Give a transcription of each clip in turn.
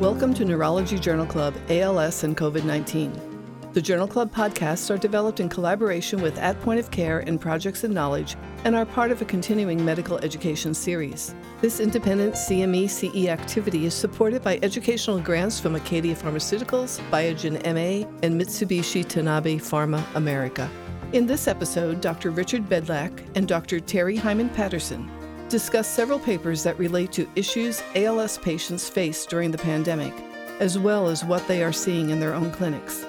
Welcome to Neurology Journal Club, ALS and COVID-19. The Journal Club podcasts are developed in collaboration with At Point of Care and Projects in Knowledge and are part of a continuing medical education series. This independent CME-CE activity is supported by educational grants from Acadia Pharmaceuticals, Biogen MA, and Mitsubishi Tanabe Pharma America. In this episode, Dr. Richard Bedlack and Dr. Terry Heiman-Patterson discuss several papers that relate to issues ALS patients face during the pandemic, as well as what they are seeing in their own clinics.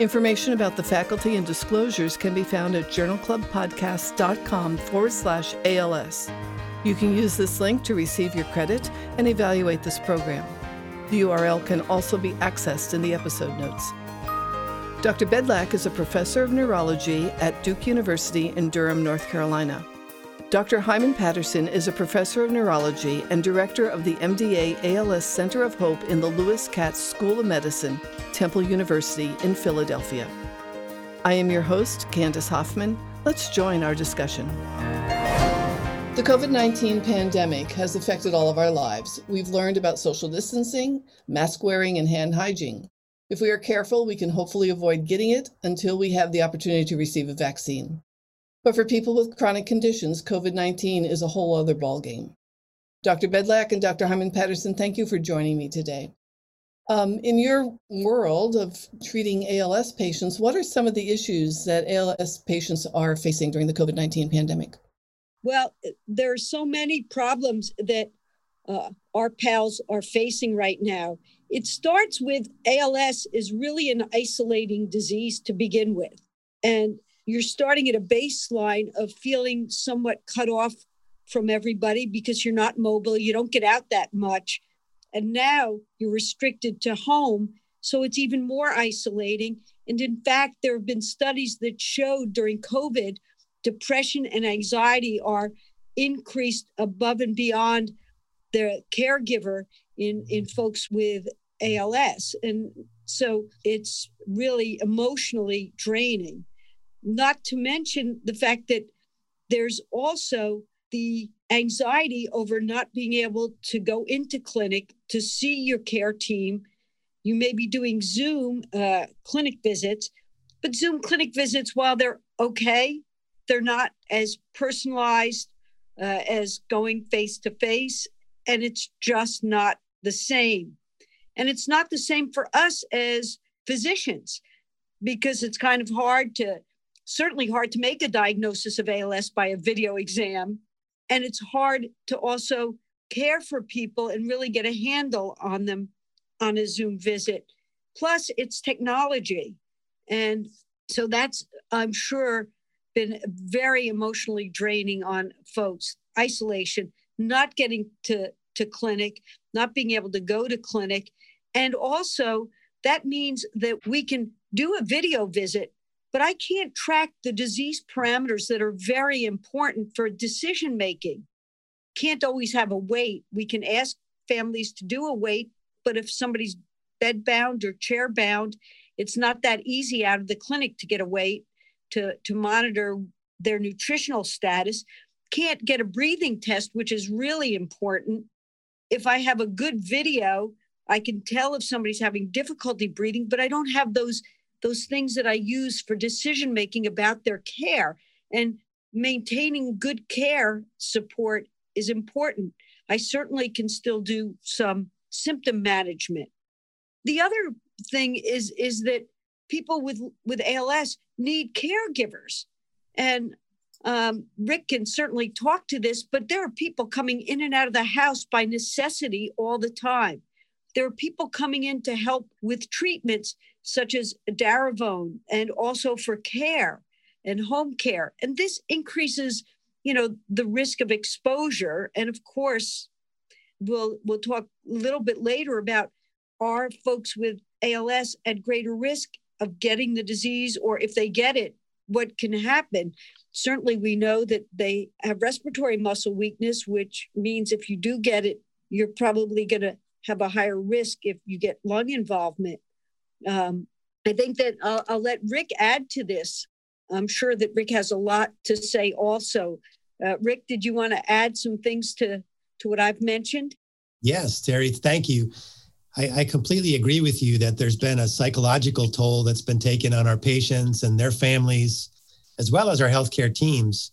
Information about the faculty and disclosures can be found at journalclubpodcast.com/ALS. You can use this link to receive your credit and evaluate this program. The URL can also be accessed in the episode notes. Dr. Bedlack is a professor of neurology at Duke University in Durham, North Carolina. Dr. Heiman-Patterson is a professor of neurology and director of the MDA ALS Center of Hope in the Lewis Katz School of Medicine, Temple University in Philadelphia. I am your host, Candace Hoffman. Let's join our discussion. The COVID-19 pandemic has affected all of our lives. We've learned about social distancing, mask wearing, and hand hygiene. If we are careful, we can hopefully avoid getting it until we have the opportunity to receive a vaccine. But for people with chronic conditions, COVID-19 is a whole other ballgame. Dr. Bedlack and Dr. Heiman-Patterson, thank you for joining me today. In your world of treating ALS patients, what are some of the issues that ALS patients are facing during the COVID-19 pandemic? Well, there are so many problems that our pals are facing right now. It starts with ALS is really an isolating disease to begin with. And you're starting at a baseline of feeling somewhat cut off from everybody because you're not mobile, you don't get out that much. And now you're restricted to home. So it's even more isolating. And in fact, there have been studies that showed during COVID, depression and anxiety are increased above and beyond the caregiver in folks with ALS. And so it's really emotionally draining. Not to mention the fact that there's also the anxiety over not being able to go into clinic to see your care team. You may be doing Zoom clinic visits, but Zoom clinic visits, while they're okay, they're not as personalized as going face to face, and it's just not the same. And it's not the same for us as physicians, because it's kind of hard to make a diagnosis of ALS by a video exam. And it's hard to also care for people and really get a handle on them on a Zoom visit. Plus, it's technology. And so that's, I'm sure, been very emotionally draining on folks. Isolation, not getting to clinic, not being able to go to clinic. And also, that means that we can do a video visit, but I can't track the disease parameters that are very important for decision-making. Can't always have a weight. We can ask families to do a weight, but if somebody's bed-bound or chair-bound, it's not that easy out of the clinic to get a weight, to monitor their nutritional status. Can't get a breathing test, which is really important. If I have a good video, I can tell if somebody's having difficulty breathing, but I don't have those things that I use for decision-making about their care. And maintaining good care support is important. I certainly can still do some symptom management. The other thing is that people with ALS need caregivers. And Rick can certainly talk to this, but there are people coming in and out of the house by necessity all the time. There are people coming in to help with treatments such as edaravone and also for care and home care. And this increases, the risk of exposure. And of course, we'll talk a little bit later about are folks with ALS at greater risk of getting the disease, or if they get it, what can happen? Certainly, we know that they have respiratory muscle weakness, which means if you do get it, you're probably going to have a higher risk if you get lung involvement. I think that I'll let Rick add to this. I'm sure that Rick has a lot to say also. Rick, did you want to add some things to what I've mentioned? Yes, Terry, thank you. I completely agree with you that there's been a psychological toll that's been taken on our patients and their families, as well as our healthcare teams.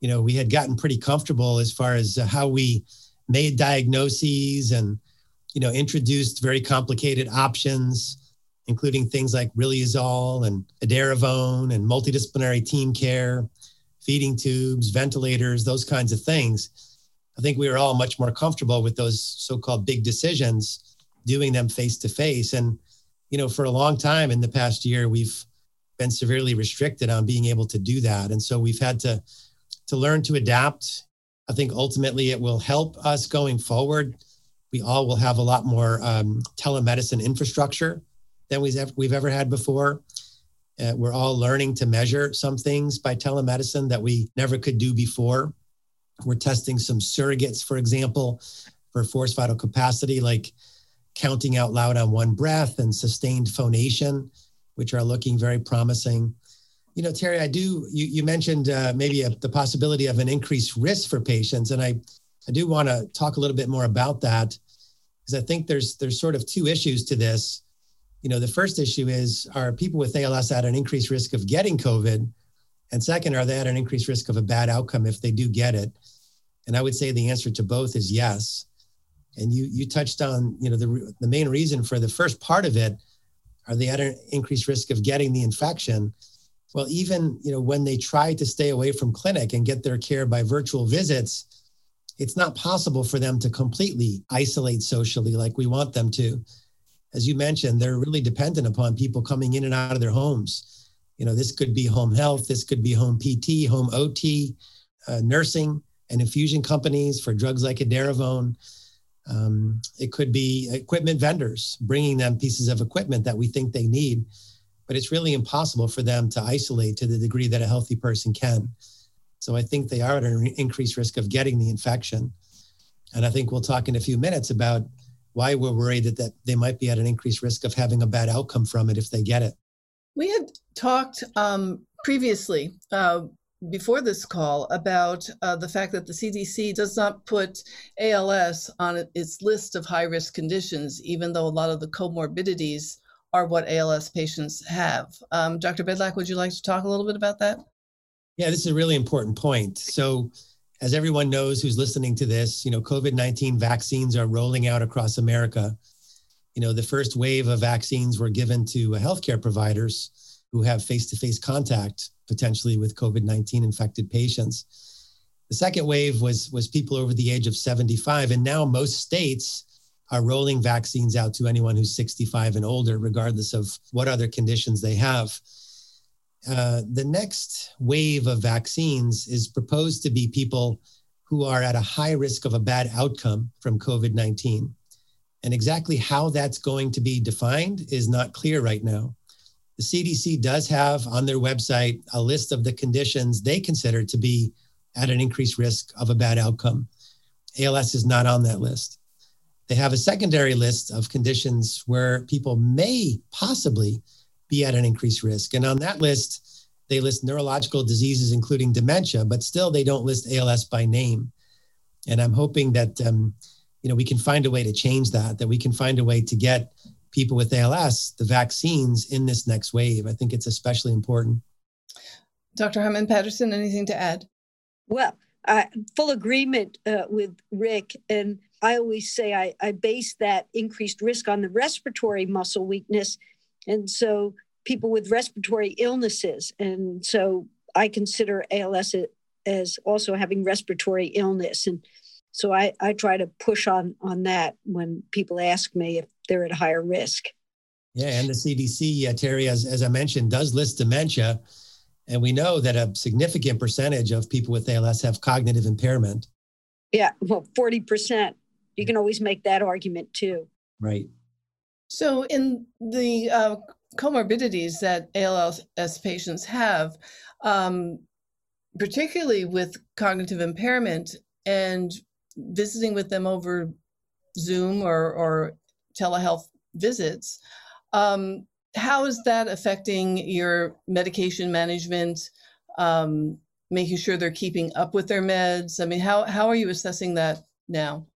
You know, we had gotten pretty comfortable as far as how we made diagnoses and, you know, introduced very complicated options, including things like riluzole and edaravone and multidisciplinary team care, feeding tubes, ventilators, those kinds of things. I think we were all much more comfortable with those so-called big decisions, doing them face-to-face. And, you know, for a long time in the past year, we've been severely restricted on being able to do that. And so we've had to learn to adapt. I think ultimately it will help us going forward. We all will have a lot more telemedicine infrastructure than we've ever had before. We're all learning to measure some things by telemedicine that we never could do before. We're testing some surrogates, for example, for forced vital capacity, like counting out loud on one breath and sustained phonation, which are looking very promising. You know, Terry, you mentioned maybe the possibility of an increased risk for patients. And I do want to talk a little bit more about that, because I think there's sort of two issues to this. You know, the first issue is, are people with ALS at an increased risk of getting COVID? And second, are they at an increased risk of a bad outcome if they do get it? And I would say the answer to both is yes. And you touched on, you know, the main reason for the first part of it, are they at an increased risk of getting the infection? Well, even, you know, when they try to stay away from clinic and get their care by virtual visits, it's not possible for them to completely isolate socially like we want them to. As you mentioned, they're really dependent upon people coming in and out of their homes. You know, this could be home health, this could be home PT, home OT, nursing and infusion companies for drugs like edaravone. It could be equipment vendors bringing them pieces of equipment that we think they need, but it's really impossible for them to isolate to the degree that a healthy person can. So I think they are at an increased risk of getting the infection. And I think we'll talk in a few minutes about why we're worried that they might be at an increased risk of having a bad outcome from it if they get it. We had talked previously before this call about the fact that the CDC does not put ALS on its list of high-risk conditions, even though a lot of the comorbidities are what ALS patients have. Dr. Bedlack, would you like to talk a little bit about that? Yeah, this is a really important point. So, as everyone knows who's listening to this, you know, COVID-19 vaccines are rolling out across America. You know, the first wave of vaccines were given to healthcare providers who have face-to-face contact potentially with COVID-19 infected patients. The second wave was people over the age of 75, and now most states are rolling vaccines out to anyone who's 65 and older, regardless of what other conditions they have. The next wave of vaccines is proposed to be people who are at a high risk of a bad outcome from COVID-19. And exactly how that's going to be defined is not clear right now. The CDC does have on their website a list of the conditions they consider to be at an increased risk of a bad outcome. ALS is not on that list. They have a secondary list of conditions where people may possibly be at an increased risk. And on that list, they list neurological diseases, including dementia, but still they don't list ALS by name. And I'm hoping that, you know, we can find a way to change that we can find a way to get people with ALS the vaccines in this next wave. I think it's especially important. Dr. Heiman-Patterson, anything to add? Well, full agreement with Rick. And I always say I base that increased risk on the respiratory muscle weakness. And so people with respiratory illnesses, and so I consider ALS as also having respiratory illness. And so I try to push on that when people ask me if they're at higher risk. Yeah, and the CDC, Terry, as I mentioned, does list dementia. And we know that a significant percentage of people with ALS have cognitive impairment. Yeah, well, 40%. You can always make that argument too. Right. So in the comorbidities that ALS patients have, particularly with cognitive impairment and visiting with them over Zoom or telehealth visits, how is that affecting your medication management, making sure they're keeping up with their meds? I mean, how are you assessing that now?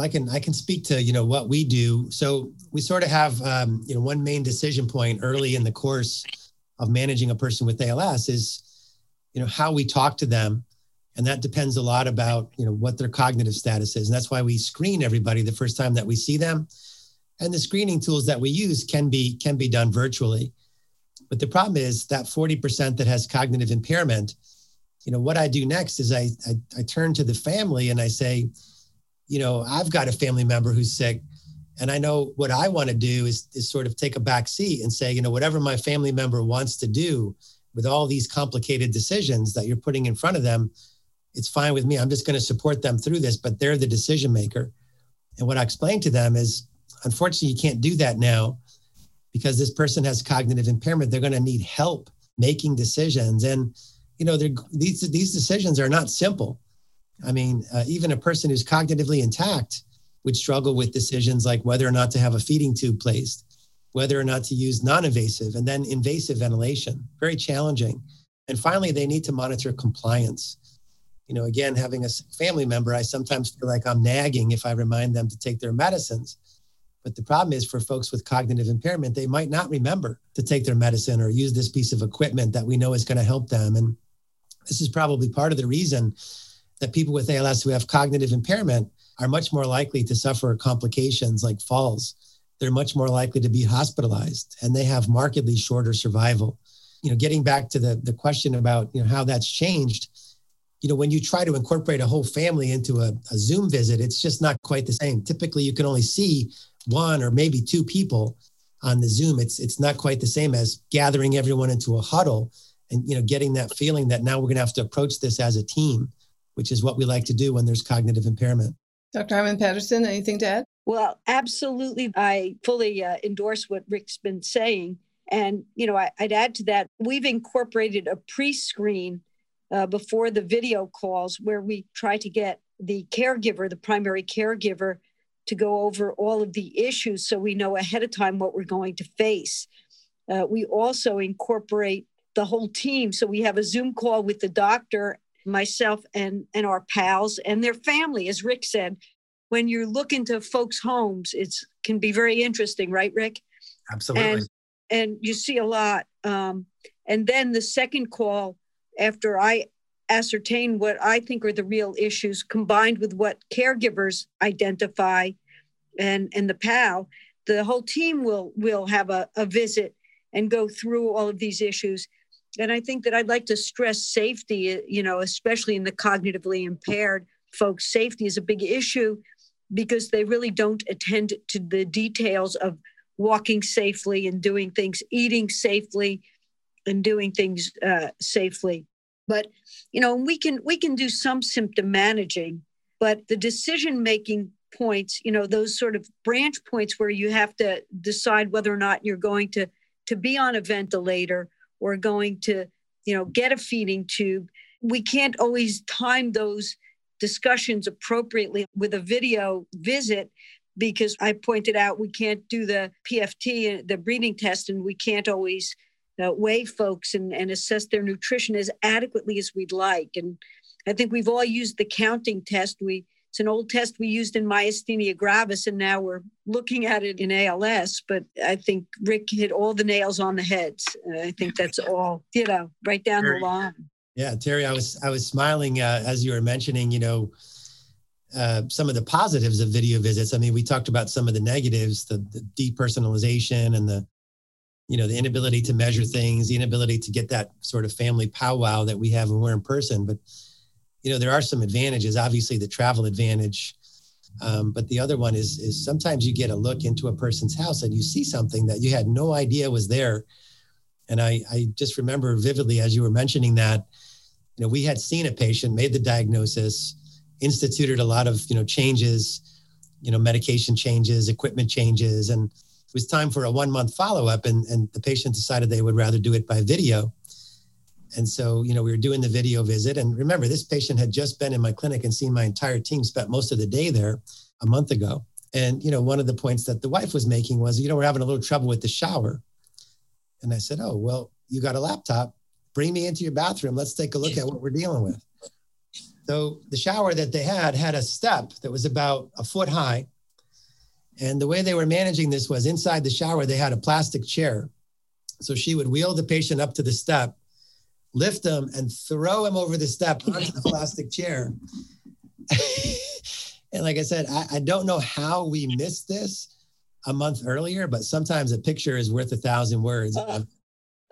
I can speak to, what we do. So we sort of have, one main decision point early in the course of managing a person with ALS is, how we talk to them. And that depends a lot about, what their cognitive status is. And that's why we screen everybody the first time that we see them. And the screening tools that we use can be done virtually. But the problem is that 40% that has cognitive impairment, what I do next is I turn to the family and I say, I've got a family member who's sick, and I know what I want to do is sort of take a back seat and say, whatever my family member wants to do with all these complicated decisions that you're putting in front of them, it's fine with me. I'm just going to support them through this, but they're the decision maker. And what I explain to them is, unfortunately, you can't do that now because this person has cognitive impairment. They're going to need help making decisions. And, these decisions are not simple. I mean, even a person who's cognitively intact would struggle with decisions like whether or not to have a feeding tube placed, whether or not to use non-invasive and then invasive ventilation, very challenging. And finally, they need to monitor compliance. Again, having a family member, I sometimes feel like I'm nagging if I remind them to take their medicines. But the problem is for folks with cognitive impairment, they might not remember to take their medicine or use this piece of equipment that we know is going to help them. And this is probably part of the reason that people with ALS who have cognitive impairment are much more likely to suffer complications like falls. They're much more likely to be hospitalized, and they have markedly shorter survival. Getting back to the question about how that's changed, when you try to incorporate a whole family into a Zoom visit, it's just not quite the same. Typically, you can only see one or maybe two people on the Zoom. It's not quite the same as gathering everyone into a huddle and getting that feeling that now we're going to have to approach this as a team, which is what we like to do when there's cognitive impairment. Dr. Heiman-Patterson, anything to add? Well, absolutely. I fully endorse what Rick's been saying. And, I'd add to that, we've incorporated a pre-screen before the video calls where we try to get the caregiver, the primary caregiver, to go over all of the issues so we know ahead of time what we're going to face. We also incorporate the whole team. So we have a Zoom call with the doctor, myself, and our pals and their family. As Rick said, when you look into folks' homes, it can be very interesting, right, Rick? Absolutely. And you see a lot. And then the second call, after I ascertain what I think are the real issues combined with what caregivers identify and the PAL, the whole team will have a visit and go through all of these issues. And I think that I'd like to stress safety, especially in the cognitively impaired folks. Safety is a big issue because they really don't attend to the details of walking safely and doing things, eating safely and doing things safely. But, we can do some symptom managing, but the decision-making points, those sort of branch points where you have to decide whether or not you're going to be on a ventilator or going to, get a feeding tube. We can't always time those discussions appropriately with a video visit because I pointed out we can't do the PFT, the breathing test, and we can't always weigh folks and assess their nutrition as adequately as we'd like. And I think we've all used the counting test. It's an old test we used in myasthenia gravis, and now we're looking at it in ALS. But I think Rick hit all the nails on the heads. I think that's all, right down Terry, the line. Yeah, Terry, I was smiling as you were mentioning, some of the positives of video visits. I mean, we talked about some of the negatives, the depersonalization and the inability to measure things, the inability to get that sort of family powwow that we have when we're in person. But, there are some advantages, obviously the travel advantage. But the other one is sometimes you get a look into a person's house and you see something that you had no idea was there. And I just remember vividly, as you were mentioning that, we had seen a patient, made the diagnosis, instituted a lot of, changes, medication changes, equipment changes, and it was time for a 1-month follow-up, and the patient decided they would rather do it by video. And so, we were doing the video visit. And remember, this patient had just been in my clinic and seen my entire team, spent most of the day there a month ago. And, one of the points that the wife was making was, we're having a little trouble with the shower. And I said, oh, well, you got a laptop. Bring me into your bathroom. Let's take a look at what we're dealing with. So the shower that they had a step that was about a foot high. And the way they were managing this was inside the shower, they had a plastic chair. So she would wheel the patient up to the step, lift them and throw him over the step onto the plastic chair. And like I said, I don't know how we missed this a month earlier, but sometimes a picture is worth 1,000 words.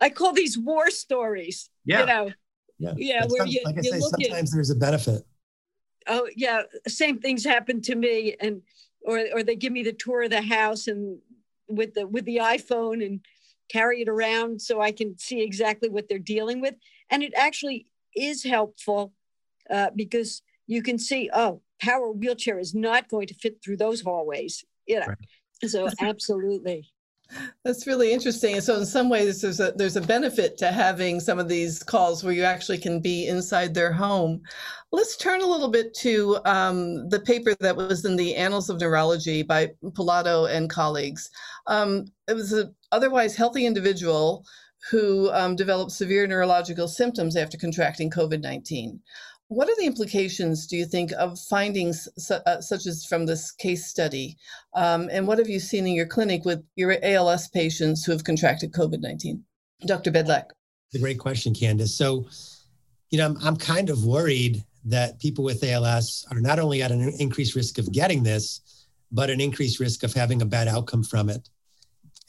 I call these war stories, yeah. You know. Yeah, yeah, where you, like I say, sometimes there's a benefit. Oh, yeah, same things happen to me, and or they give me the tour of the house and with the iPhone and carry it around so I can see exactly what they're dealing with, and it actually is helpful because you can see, oh, power wheelchair is not going to fit through those hallways, you know. Right. So absolutely. That's really interesting. And so in some ways, there's a benefit to having some of these calls where you actually can be inside their home. Let's turn a little bit to the paper that was in the Annals of Neurology by Pilato and colleagues. It was an otherwise healthy individual who developed severe neurological symptoms after contracting COVID-19. What are the implications, do you think, of findings such as from this case study? And what have you seen in your clinic with your ALS patients who have contracted COVID-19? Dr. Bedlack. That's a great question, Candace. So, you know, I'm kind of worried that people with ALS are not only at an increased risk of getting this, but an increased risk of having a bad outcome from it.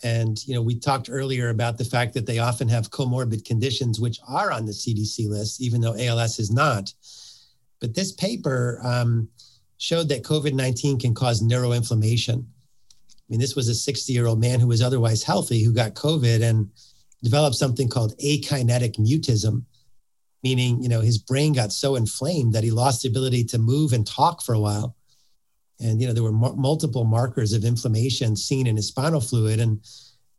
And, you know, we talked earlier about the fact that they often have comorbid conditions, which are on the CDC list, even though ALS is not. But this paper showed that COVID-19 can cause neuroinflammation. I mean, this was a 60-year-old man who was otherwise healthy who got COVID and developed something called akinetic mutism, meaning, you know, his brain got so inflamed that he lost the ability to move and talk for a while. And, you know, there were multiple markers of inflammation seen in his spinal fluid. And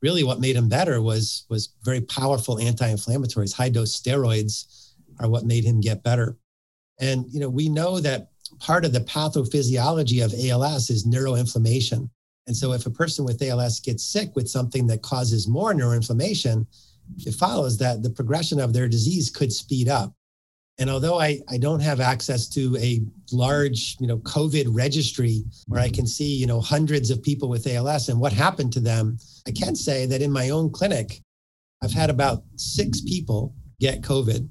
really what made him better was very powerful anti-inflammatories. High-dose steroids are what made him get better. And, you know, we know that part of the pathophysiology of ALS is neuroinflammation. And so if a person with ALS gets sick with something that causes more neuroinflammation, it follows that the progression of their disease could speed up. And although I don't have access to a large, you know, COVID registry where I can see, you know, hundreds of people with ALS and what happened to them, I can say that in my own clinic, I've had about 6 people get COVID.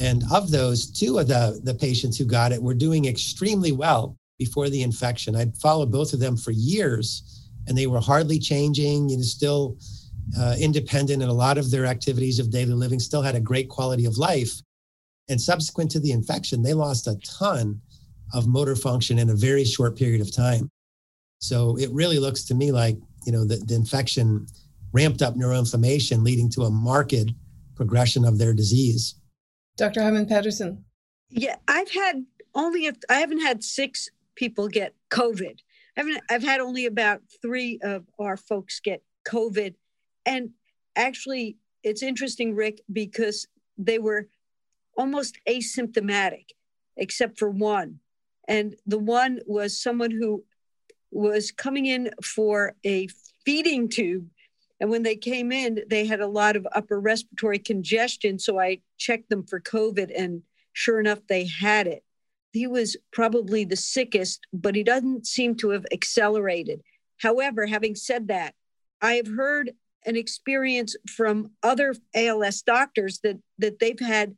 And of those, 2 of the patients who got it were doing extremely well before the infection. I followed both of them for years, and they were hardly changing, you know, still independent in a lot of their activities of daily living, still had a great quality of life. And subsequent to the infection, they lost a ton of motor function in a very short period of time. So it really looks to me like, you know, the infection ramped up neuroinflammation, leading to a marked progression of their disease. Dr. Heiman-Patterson. Yeah, I haven't had 6 people get COVID. I've had only about 3 of our folks get COVID. And actually, it's interesting, Rick, because they were almost asymptomatic, except for one. And the one was someone who was coming in for a feeding tube. And when they came in, they had a lot of upper respiratory congestion. So I checked them for COVID, and sure enough, they had it. He was probably the sickest, but he doesn't seem to have accelerated. However, having said that, I have heard an experience from other ALS doctors that they've had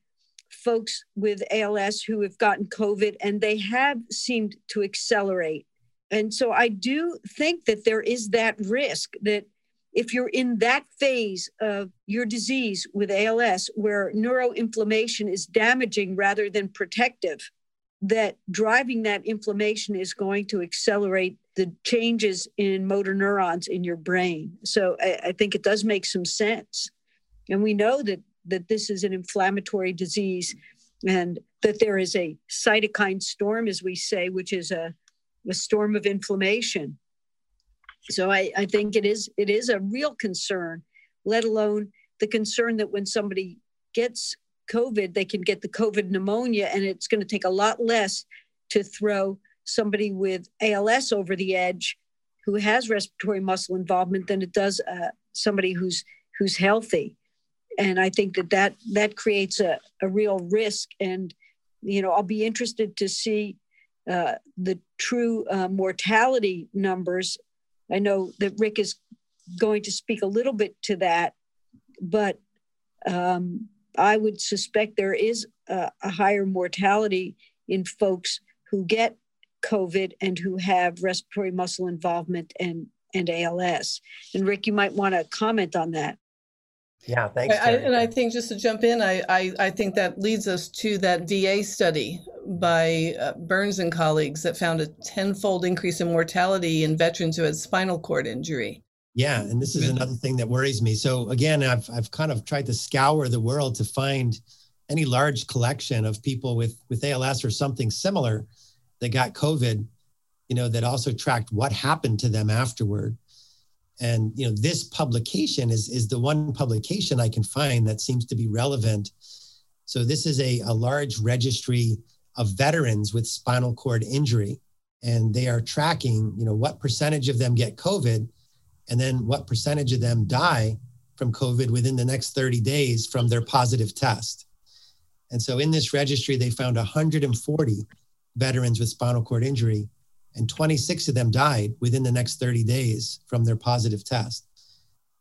folks with ALS who have gotten COVID, and they have seemed to accelerate. And so I do think that there is that risk that if you're in that phase of your disease with ALS, where neuroinflammation is damaging rather than protective, that driving that inflammation is going to accelerate the changes in motor neurons in your brain. So I think it does make some sense. And we know that this is an inflammatory disease, and that there is a cytokine storm, as we say, which is a storm of inflammation. So I think it is a real concern, let alone the concern that when somebody gets COVID, they can get the COVID pneumonia, and it's going to take a lot less to throw somebody with ALS over the edge who has respiratory muscle involvement than it does somebody who's healthy. And I think that creates a real risk. And you know, I'll be interested to see the true mortality numbers. I know that Rick is going to speak a little bit to that, but I would suspect there is a higher mortality in folks who get COVID and who have respiratory muscle involvement and ALS. And Rick, you might want to comment on that. Yeah, thanks. I think just to jump in, I think that leads us to that VA study by Burns and colleagues that found a 10-fold increase in mortality in veterans who had spinal cord injury. Yeah, and this is another thing that worries me. So again, I've kind of tried to scour the world to find any large collection of people with ALS or something similar that got COVID, you know, that also tracked what happened to them afterward. And, you know, this publication is the one publication I can find that seems to be relevant. So this is a large registry of veterans with spinal cord injury, and they are tracking, you know, what percentage of them get COVID and then what percentage of them die from COVID within the next 30 days from their positive test. And so in this registry, they found 140 veterans with spinal cord injury, and 26 of them died within the next 30 days from their positive test.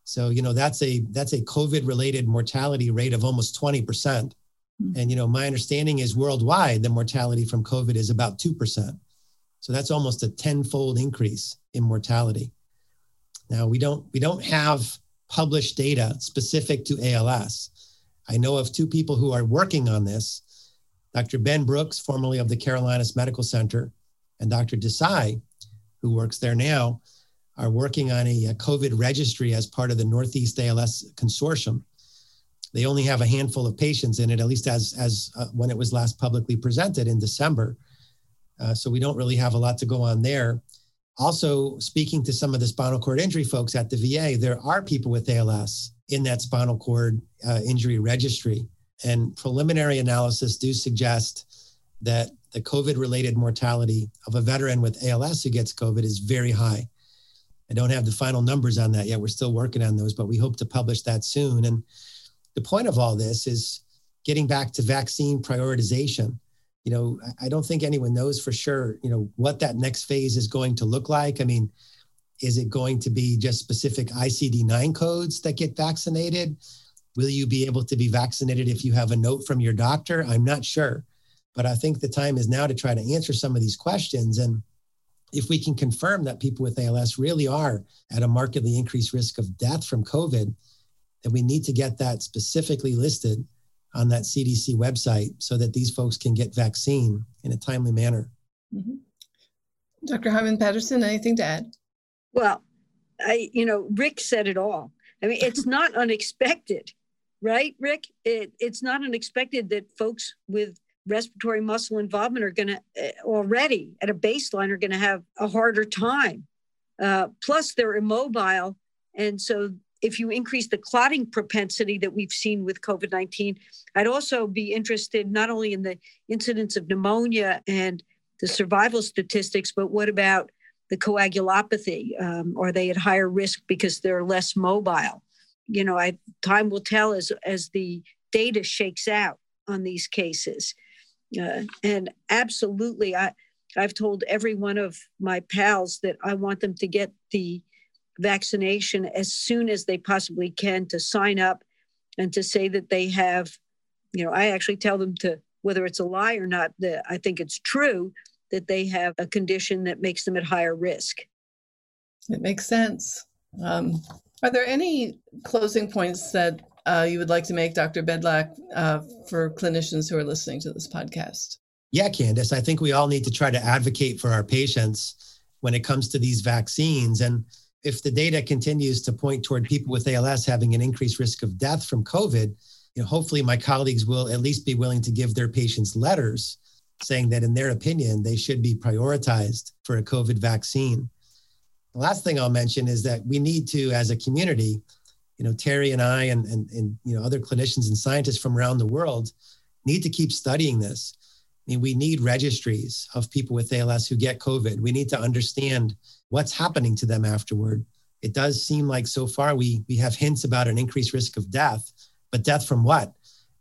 So, you know, that's a COVID-related mortality rate of almost 20%. And, you know, my understanding is worldwide, the mortality from COVID is about 2%. So that's almost a 10-fold increase in mortality. Now, we don't have published data specific to ALS. I know of two people who are working on this, Dr. Ben Brooks, formerly of the Carolinas Medical Center, and Dr. Desai, who works there now, are working on a COVID registry as part of the Northeast ALS Consortium. They only have a handful of patients in it, at least as when it was last publicly presented in December. So we don't really have a lot to go on there. Also, speaking to some of the spinal cord injury folks at the VA, there are people with ALS in that spinal cord injury registry. And preliminary analysis do suggest that the COVID-related mortality of a veteran with ALS who gets COVID is very high. I don't have the final numbers on that yet. We're still working on those, but we hope to publish that soon. And the point of all this is getting back to vaccine prioritization. You know, I don't think anyone knows for sure, you know, what that next phase is going to look like. I mean, is it going to be just specific ICD-9 codes that get vaccinated? Will you be able to be vaccinated if you have a note from your doctor? I'm not sure. But I think the time is now to try to answer some of these questions. And if we can confirm that people with ALS really are at a markedly increased risk of death from COVID, then we need to get that specifically listed on that CDC website so that these folks can get vaccine in a timely manner. Mm-hmm. Dr. Heiman-Patterson, anything to add? Well, Rick said it all. I mean, it's not unexpected, right, Rick? It's not unexpected that folks with respiratory muscle involvement are going to already at a baseline are going to have a harder time. Plus they're immobile. And so if you increase the clotting propensity that we've seen with COVID-19, I'd also be interested not only in the incidence of pneumonia and the survival statistics, but what about the coagulopathy? Are they at higher risk because they're less mobile? You know, time will tell as the data shakes out on these cases. And absolutely, I've told every one of my pals that I want them to get the vaccination as soon as they possibly can, to sign up and to say that they have, you know, I actually tell them to, whether it's a lie or not, that I think it's true, that they have a condition that makes them at higher risk. It makes sense. Are there any closing points that you would like to make, Dr. Bedlack, for clinicians who are listening to this podcast? Yeah, Candace, I think we all need to try to advocate for our patients when it comes to these vaccines. And if the data continues to point toward people with ALS having an increased risk of death from COVID, you know, hopefully my colleagues will at least be willing to give their patients letters saying that in their opinion, they should be prioritized for a COVID vaccine. The last thing I'll mention is that we need to, as a community, you know, Terry and I and you know, other clinicians and scientists from around the world need to keep studying this. I mean, we need registries of people with ALS who get COVID. We need to understand what's happening to them afterward. It does seem like so far we have hints about an increased risk of death, but death from what?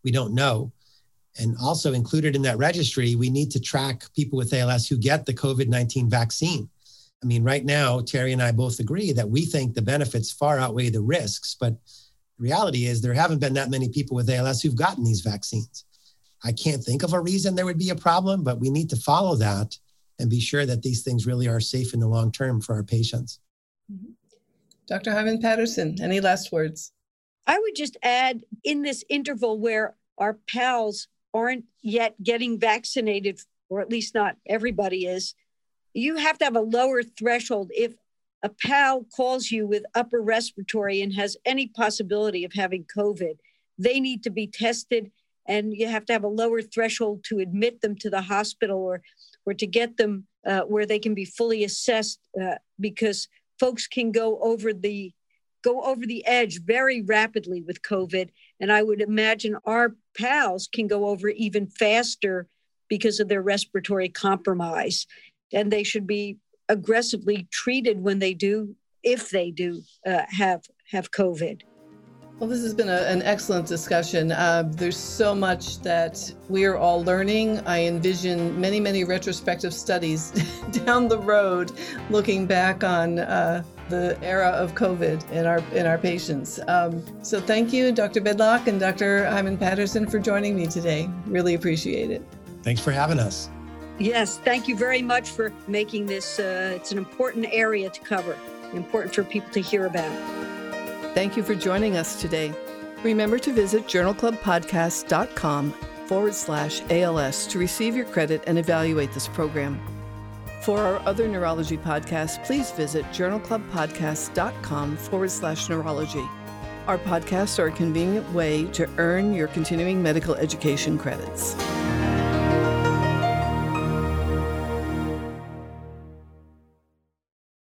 We don't know. And also included in that registry, we need to track people with ALS who get the COVID-19 vaccine. I mean, right now, Terry and I both agree that we think the benefits far outweigh the risks, but the reality is there haven't been that many people with ALS who've gotten these vaccines. I can't think of a reason there would be a problem, but we need to follow that and be sure that these things really are safe in the long term for our patients. Mm-hmm. Dr. Heiman-Patterson, any last words? I would just add, in this interval where our pals aren't yet getting vaccinated, or at least not everybody is, you have to have a lower threshold. If a pal calls you with upper respiratory and has any possibility of having COVID, they need to be tested, and you have to have a lower threshold to admit them to the hospital or to get them where they can be fully assessed, because folks can go over the edge very rapidly with COVID. And I would imagine our pals can go over even faster because of their respiratory compromise. And they should be aggressively treated when they do, if they do have COVID. Well, this has been an excellent discussion. There's so much that we are all learning. I envision many, many retrospective studies down the road, looking back on the era of COVID in our patients. So thank you, Dr. Bedlack and Dr. Heiman-Patterson, for joining me today. Really appreciate it. Thanks for having us. Yes, thank you very much for making this. It's an important area to cover, important for people to hear about. Thank you for joining us today. Remember to visit journalclubpodcast.com/ALS to receive your credit and evaluate this program. For our other neurology podcasts, please visit journalclubpodcast.com/neurology. Our podcasts are a convenient way to earn your continuing medical education credits.